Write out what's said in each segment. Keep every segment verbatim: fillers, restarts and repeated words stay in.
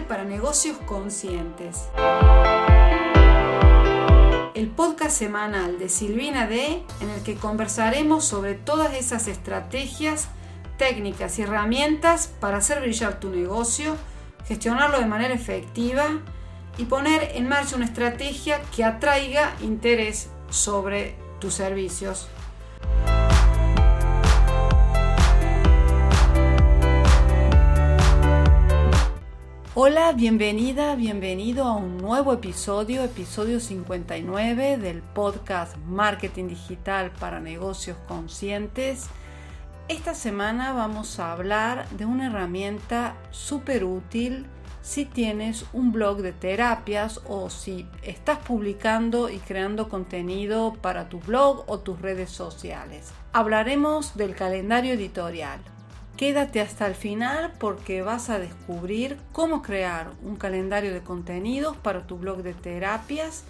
Digital para Negocios Conscientes. El podcast semanal de Silvina D, en el que conversaremos sobre todas esas estrategias, técnicas y herramientas para hacer brillar tu negocio, gestionarlo de manera efectiva y poner en marcha una estrategia que atraiga interés sobre tus servicios. Hola, bienvenida, bienvenido a un nuevo episodio, episodio cincuenta y nueve del podcast Marketing Digital para Negocios Conscientes. Esta semana vamos a hablar de una herramienta súper útil si tienes un blog de terapias o si estás publicando y creando contenido para tu blog o tus redes sociales. Hablaremos del calendario editorial. Quédate hasta el final porque vas a descubrir cómo crear un calendario de contenidos para tu blog de terapias,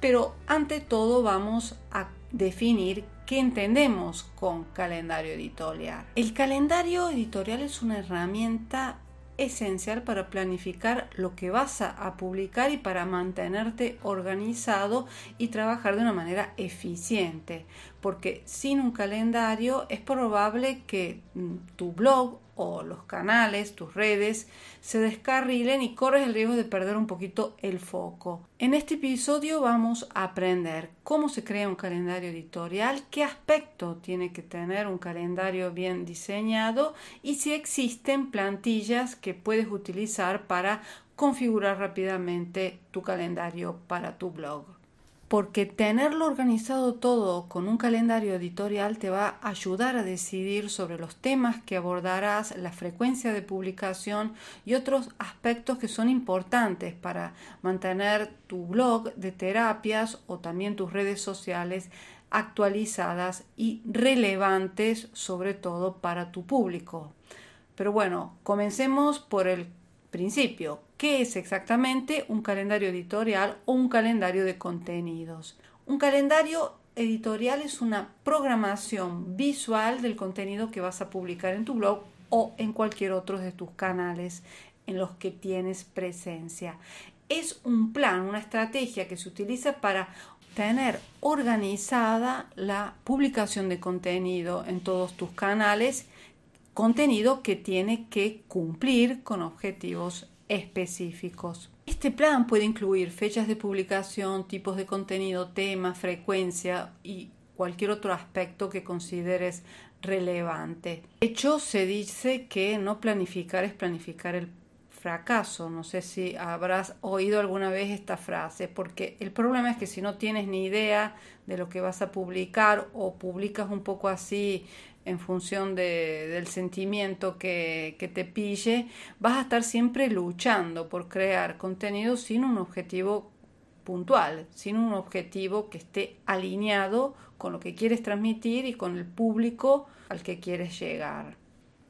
pero ante todo vamos a definir qué entendemos con calendario editorial. El calendario editorial es una herramienta esencial para planificar lo que vas a publicar y para mantenerte organizado y trabajar de una manera eficiente, porque sin un calendario es probable que tu blog o los canales, tus redes, se descarrilen y corres el riesgo de perder un poquito el foco. En este episodio vamos a aprender cómo se crea un calendario editorial, qué aspecto tiene que tener un calendario bien diseñado y si existen plantillas que puedes utilizar para configurar rápidamente tu calendario para tu blog. Porque tenerlo organizado todo con un calendario editorial te va a ayudar a decidir sobre los temas que abordarás, la frecuencia de publicación y otros aspectos que son importantes para mantener tu blog de terapias o también tus redes sociales actualizadas y relevantes, sobre todo para tu público. Pero bueno, comencemos por el principio. ¿Qué es exactamente un calendario editorial o un calendario de contenidos? Un calendario editorial es una programación visual del contenido que vas a publicar en tu blog o en cualquier otro de tus canales en los que tienes presencia. Es un plan, una estrategia que se utiliza para tener organizada la publicación de contenido en todos tus canales, contenido que tiene que cumplir con objetivos específicos. Este plan puede incluir fechas de publicación, tipos de contenido, temas, frecuencia y cualquier otro aspecto que consideres relevante. De hecho, se dice que no planificar es planificar el fracaso. No sé si habrás oído alguna vez esta frase, porque el problema es que si no tienes ni idea de lo que vas a publicar o publicas un poco así, en función de, del sentimiento que, que te pille, vas a estar siempre luchando por crear contenido sin un objetivo puntual, sin un objetivo que esté alineado con lo que quieres transmitir y con el público al que quieres llegar.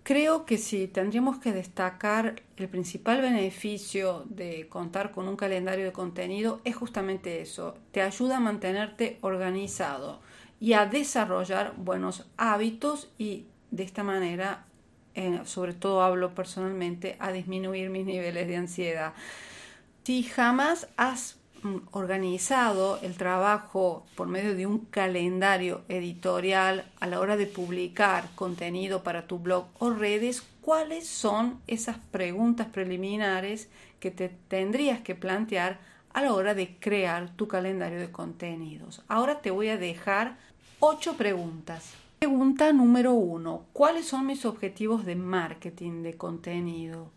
Creo que sí, tendríamos que destacar el principal beneficio de contar con un calendario de contenido es justamente eso, te ayuda a mantenerte organizado y a desarrollar buenos hábitos y de esta manera, eh, sobre todo hablo personalmente, a disminuir mis niveles de ansiedad. Si jamás has organizado el trabajo por medio de un calendario editorial a la hora de publicar contenido para tu blog o redes, ¿cuáles son esas preguntas preliminares que te tendrías que plantear a la hora de crear tu calendario de contenidos? Ahora te voy a dejar ocho preguntas. Pregunta número uno. ¿Cuáles son mis objetivos de marketing de contenido?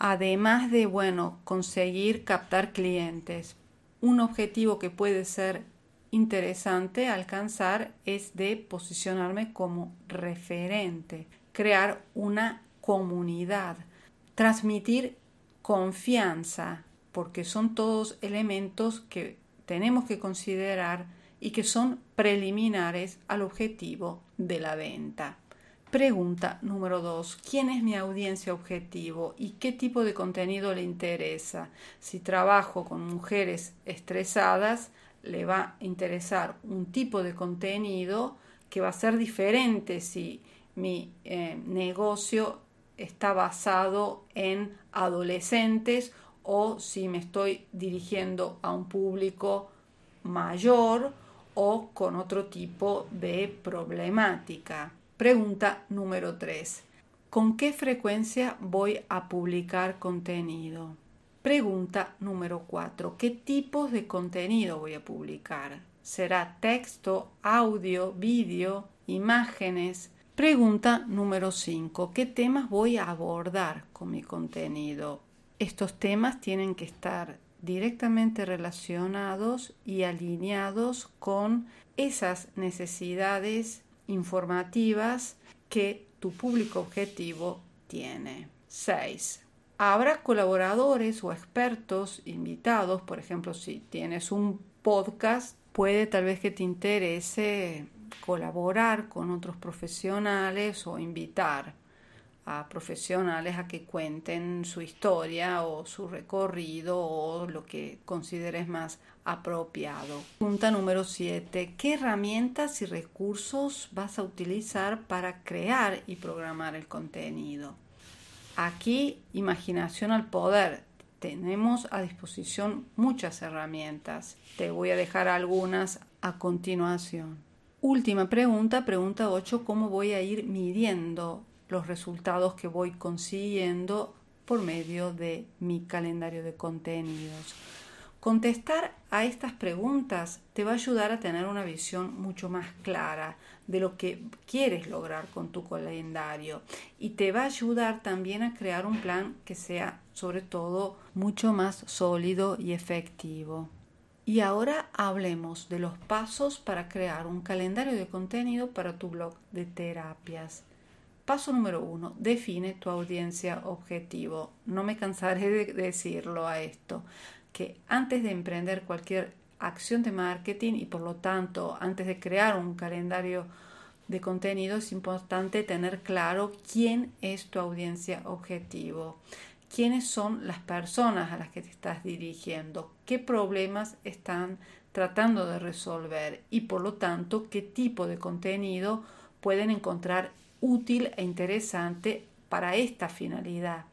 Además de, bueno, conseguir captar clientes. Un objetivo que puede ser interesante alcanzar es de posicionarme como referente, crear una comunidad, transmitir confianza, porque son todos elementos que tenemos que considerar y que son preliminares al objetivo de la venta. Pregunta número dos. ¿Quién es mi audiencia objetivo y qué tipo de contenido le interesa? Si trabajo con mujeres estresadas, le va a interesar un tipo de contenido que va a ser diferente si mi eh, negocio está basado en adolescentes o si me estoy dirigiendo a un público mayor o con otro tipo de problemática. Pregunta número tres. ¿Con qué frecuencia voy a publicar contenido? Pregunta número cuatro. ¿Qué tipos de contenido voy a publicar? ¿Será texto, audio, vídeo, imágenes? Pregunta número cinco. ¿Qué temas voy a abordar con mi contenido? Estos temas tienen que estar directamente relacionados y alineados con esas necesidades informativas que tu público objetivo tiene. seis. Habrá colaboradores o expertos invitados. Por ejemplo, si tienes un podcast, puede tal vez que te interese colaborar con otros profesionales o invitar a profesionales a que cuenten su historia o su recorrido o lo que consideres más apropiado. Pregunta número siete. ¿Qué herramientas y recursos vas a utilizar para crear y programar el contenido? Aquí, imaginación al poder. Tenemos a disposición muchas herramientas. Te voy a dejar algunas a continuación. Última pregunta, pregunta ocho. ¿Cómo voy a ir midiendo los resultados que voy consiguiendo por medio de mi calendario de contenidos? Contestar a estas preguntas te va a ayudar a tener una visión mucho más clara de lo que quieres lograr con tu calendario y te va a ayudar también a crear un plan que sea sobre todo mucho más sólido y efectivo. Y ahora hablemos de los pasos para crear un calendario de contenido para tu blog de terapias. Paso número uno, define tu audiencia objetivo. No me cansaré de decirlo a esto, que antes de emprender cualquier acción de marketing y por lo tanto antes de crear un calendario de contenido es importante tener claro quién es tu audiencia objetivo, quiénes son las personas a las que te estás dirigiendo, qué problemas están tratando de resolver y por lo tanto qué tipo de contenido pueden encontrar útil e interesante para esta finalidad.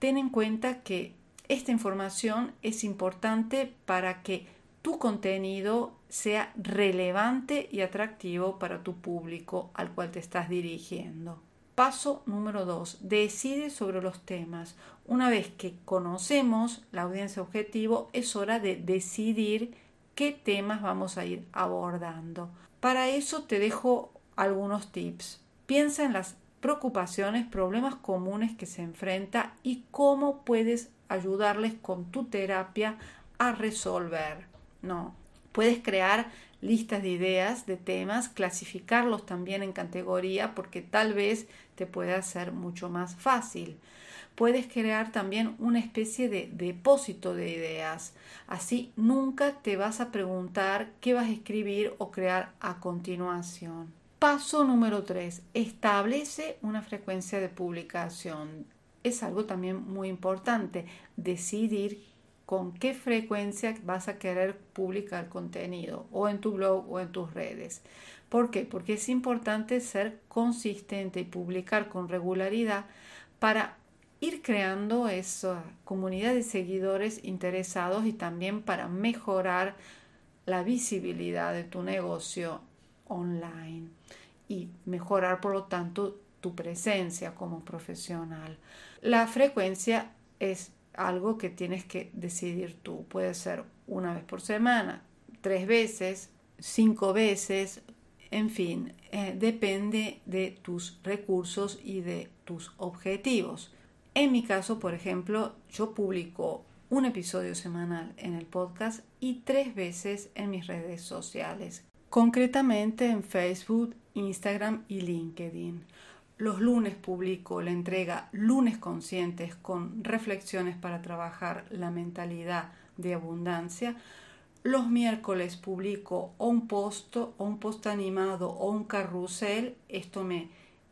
Ten en cuenta que esta información es importante para que tu contenido sea relevante y atractivo para tu público al cual te estás dirigiendo. Paso número dos. Decide sobre los temas. Una vez que conocemos la audiencia objetivo, es hora de decidir qué temas vamos a ir abordando. Para eso te dejo algunos tips. Piensa en las preocupaciones, problemas comunes que se enfrenta y cómo puedes ayudarles con tu terapia a resolver. No, puedes crear listas de ideas, de temas, clasificarlos también en categoría porque tal vez te pueda ser mucho más fácil. Puedes crear también una especie de depósito de ideas. Así nunca te vas a preguntar qué vas a escribir o crear a continuación. Paso número tres. Establece una frecuencia de publicación. Es algo también muy importante. Decidir con qué frecuencia vas a querer publicar contenido o en tu blog o en tus redes. ¿Por qué? Porque es importante ser consistente y publicar con regularidad para ir creando esa comunidad de seguidores interesados y también para mejorar la visibilidad de tu negocio online y mejorar por lo tanto tu presencia como profesional. La frecuencia es algo que tienes que decidir tú. Puede ser una vez por semana, tres veces, cinco veces, en fin, eh, depende de tus recursos y de tus objetivos. En mi caso, por ejemplo, yo publico un episodio semanal en el podcast y tres veces en mis redes sociales. Concretamente en Facebook, Instagram y LinkedIn. Los lunes publico la entrega Lunes Conscientes con reflexiones para trabajar la mentalidad de abundancia. Los miércoles publico o un post o un post animado o un carrusel. Esto me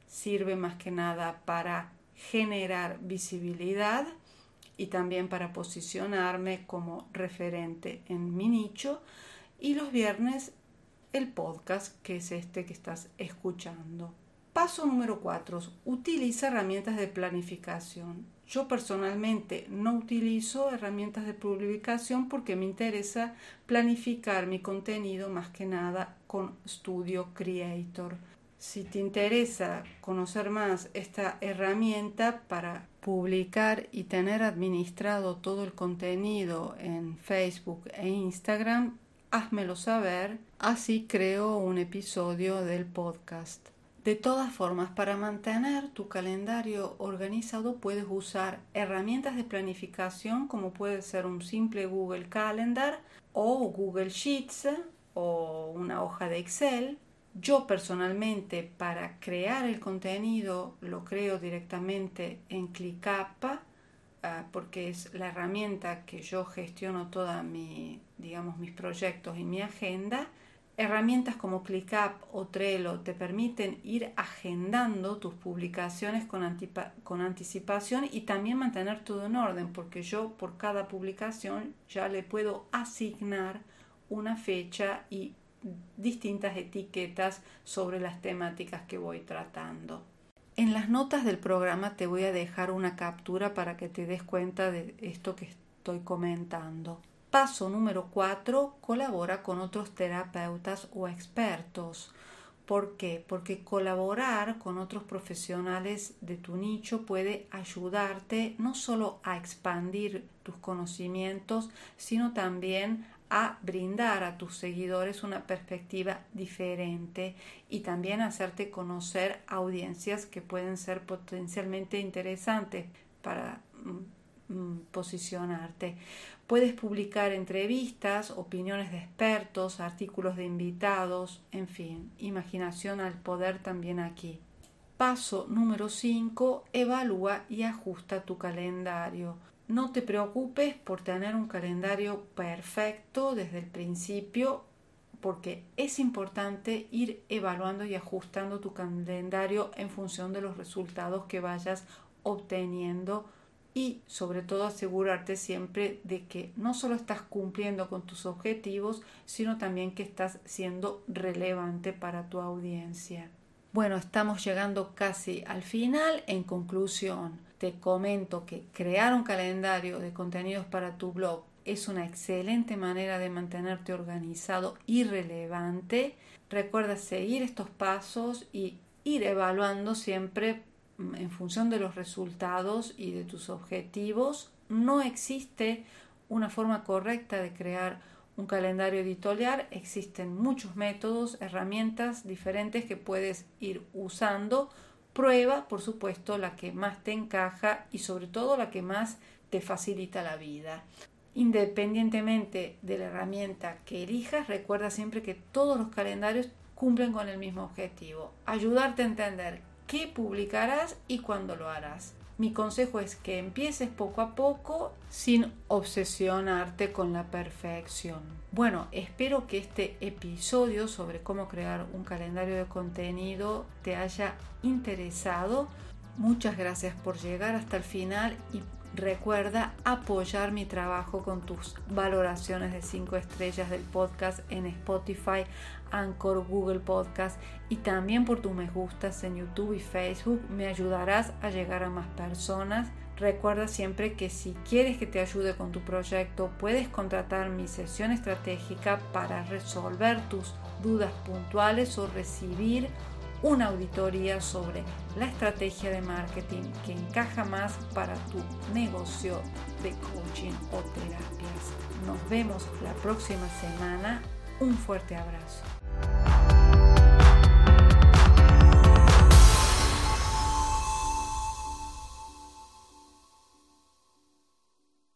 sirve más que nada para generar visibilidad y también para posicionarme como referente en mi nicho. Y los viernes el podcast, que es este que estás escuchando. Paso número cuatro. Utiliza herramientas de planificación. Yo personalmente no utilizo herramientas de publicación porque me interesa planificar mi contenido más que nada con Studio Creator. Si te interesa conocer más esta herramienta para publicar y tener administrado todo el contenido en Facebook e Instagram, házmelo saber, así creo un episodio del podcast. De todas formas, para mantener tu calendario organizado puedes usar herramientas de planificación como puede ser un simple Google Calendar o Google Sheets o una hoja de Excel. Yo personalmente para crear el contenido lo creo directamente en ClickUp porque es la herramienta que yo gestiono toda mi, digamos, mis proyectos y mi agenda. Herramientas como ClickUp o Trello te permiten ir agendando tus publicaciones con, antipa- con anticipación y también mantener todo en orden, porque yo por cada publicación ya le puedo asignar una fecha y distintas etiquetas sobre las temáticas que voy tratando. En las notas del programa te voy a dejar una captura para que te des cuenta de esto que estoy comentando. Paso número cuatro, colabora con otros terapeutas o expertos. ¿Por qué? Porque colaborar con otros profesionales de tu nicho puede ayudarte no solo a expandir tus conocimientos, sino también a brindar a tus seguidores una perspectiva diferente y también hacerte conocer audiencias que pueden ser potencialmente interesantes para posicionarte. Puedes publicar entrevistas, opiniones de expertos, artículos de invitados, en fin, imaginación al poder también aquí. Paso número cinco, evalúa y ajusta tu calendario. No te preocupes por tener un calendario perfecto desde el principio, porque es importante ir evaluando y ajustando tu calendario en función de los resultados que vayas obteniendo. Y sobre todo asegurarte siempre de que no solo estás cumpliendo con tus objetivos, sino también que estás siendo relevante para tu audiencia. Bueno, estamos llegando casi al final. En conclusión, te comento que crear un calendario de contenidos para tu blog es una excelente manera de mantenerte organizado y relevante. Recuerda seguir estos pasos y ir evaluando siempre en función de los resultados y de tus objetivos. No existe una forma correcta de crear un calendario editorial. Existen muchos métodos, herramientas diferentes que puedes ir usando. Prueba, por supuesto, la que más te encaja y sobre todo la que más te facilita la vida. Independientemente de la herramienta que elijas, recuerda siempre que todos los calendarios cumplen con el mismo objetivo: ayudarte a entender qué publicarás y cuándo lo harás. Mi consejo es que empieces poco a poco sin obsesionarte con la perfección. Bueno, espero que este episodio sobre cómo crear un calendario de contenido te haya interesado. Muchas gracias por llegar hasta el final y recuerda apoyar mi trabajo con tus valoraciones de cinco estrellas del podcast en Spotify, Anchor, Google Podcast y también por tus me gustas en YouTube y Facebook. Me ayudarás a llegar a más personas. Recuerda siempre que si quieres que te ayude con tu proyecto, puedes contratar mi sesión estratégica para resolver tus dudas puntuales o recibir una auditoría sobre la estrategia de marketing que encaja más para tu negocio de coaching o terapias. Nos vemos la próxima semana. Un fuerte abrazo.